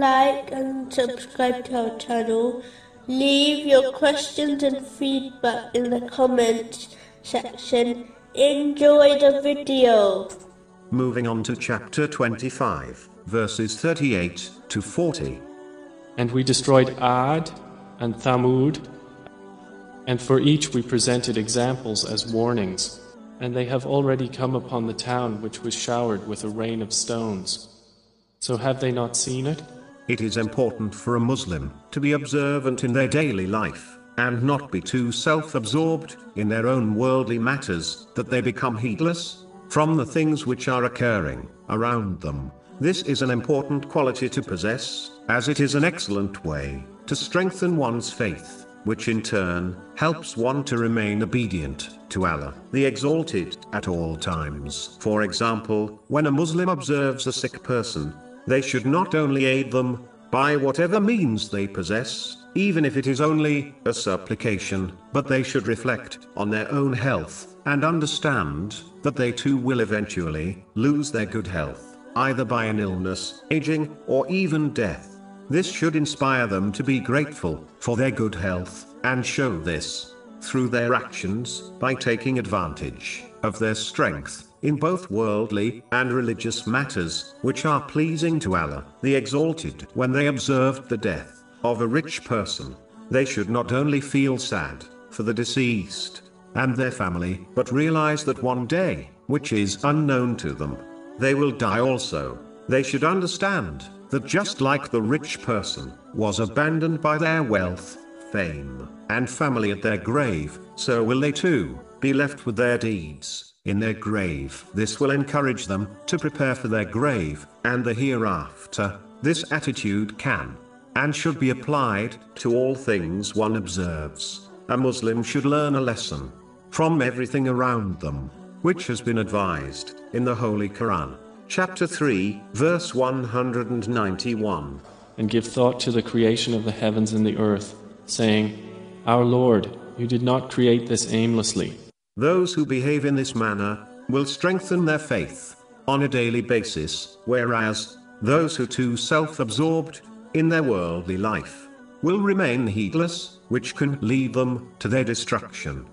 like and subscribe to our channel. Leave your questions and feedback in the comments section. Enjoy the video. Moving on to chapter 25, verses 38 to 40. And we destroyed Ad and Thamud, and for each we presented examples as warnings, and they have already come upon the town which was showered with a rain of stones. So have they not seen it? It is important for a Muslim to be observant in their daily life, and not be too self-absorbed in their own worldly matters, that they become heedless from the things which are occurring around them. This is an important quality to possess, as it is an excellent way to strengthen one's faith, which in turn helps one to remain obedient to Allah, the Exalted, at all times. For example, when a Muslim observes a sick person, they should not only aid them by whatever means they possess, even if it is only a supplication, but they should reflect on their own health and understand that they too will eventually lose their good health, either by an illness, aging, or even death. This should inspire them to be grateful for their good health, and show this through their actions by taking advantage of their strength in both worldly and religious matters, which are pleasing to Allah, the Exalted. When they observed the death of a rich person, they should not only feel sad for the deceased and their family, but realize that one day, which is unknown to them, they will die also. They should understand that just like the rich person was abandoned by their wealth, fame, and family at their grave, so will they too be left with their deeds in their grave. This will encourage them to prepare for their grave and the hereafter. This attitude can and should be applied to all things one observes. A Muslim should learn a lesson from everything around them, which has been advised in the Holy Quran, chapter 3, verse 191. And give thought to the creation of the heavens and the earth, saying, "Our Lord, you did not create this aimlessly." Those who behave in this manner will strengthen their faith on a daily basis, whereas those who are too self-absorbed in their worldly life will remain heedless, which can lead them to their destruction.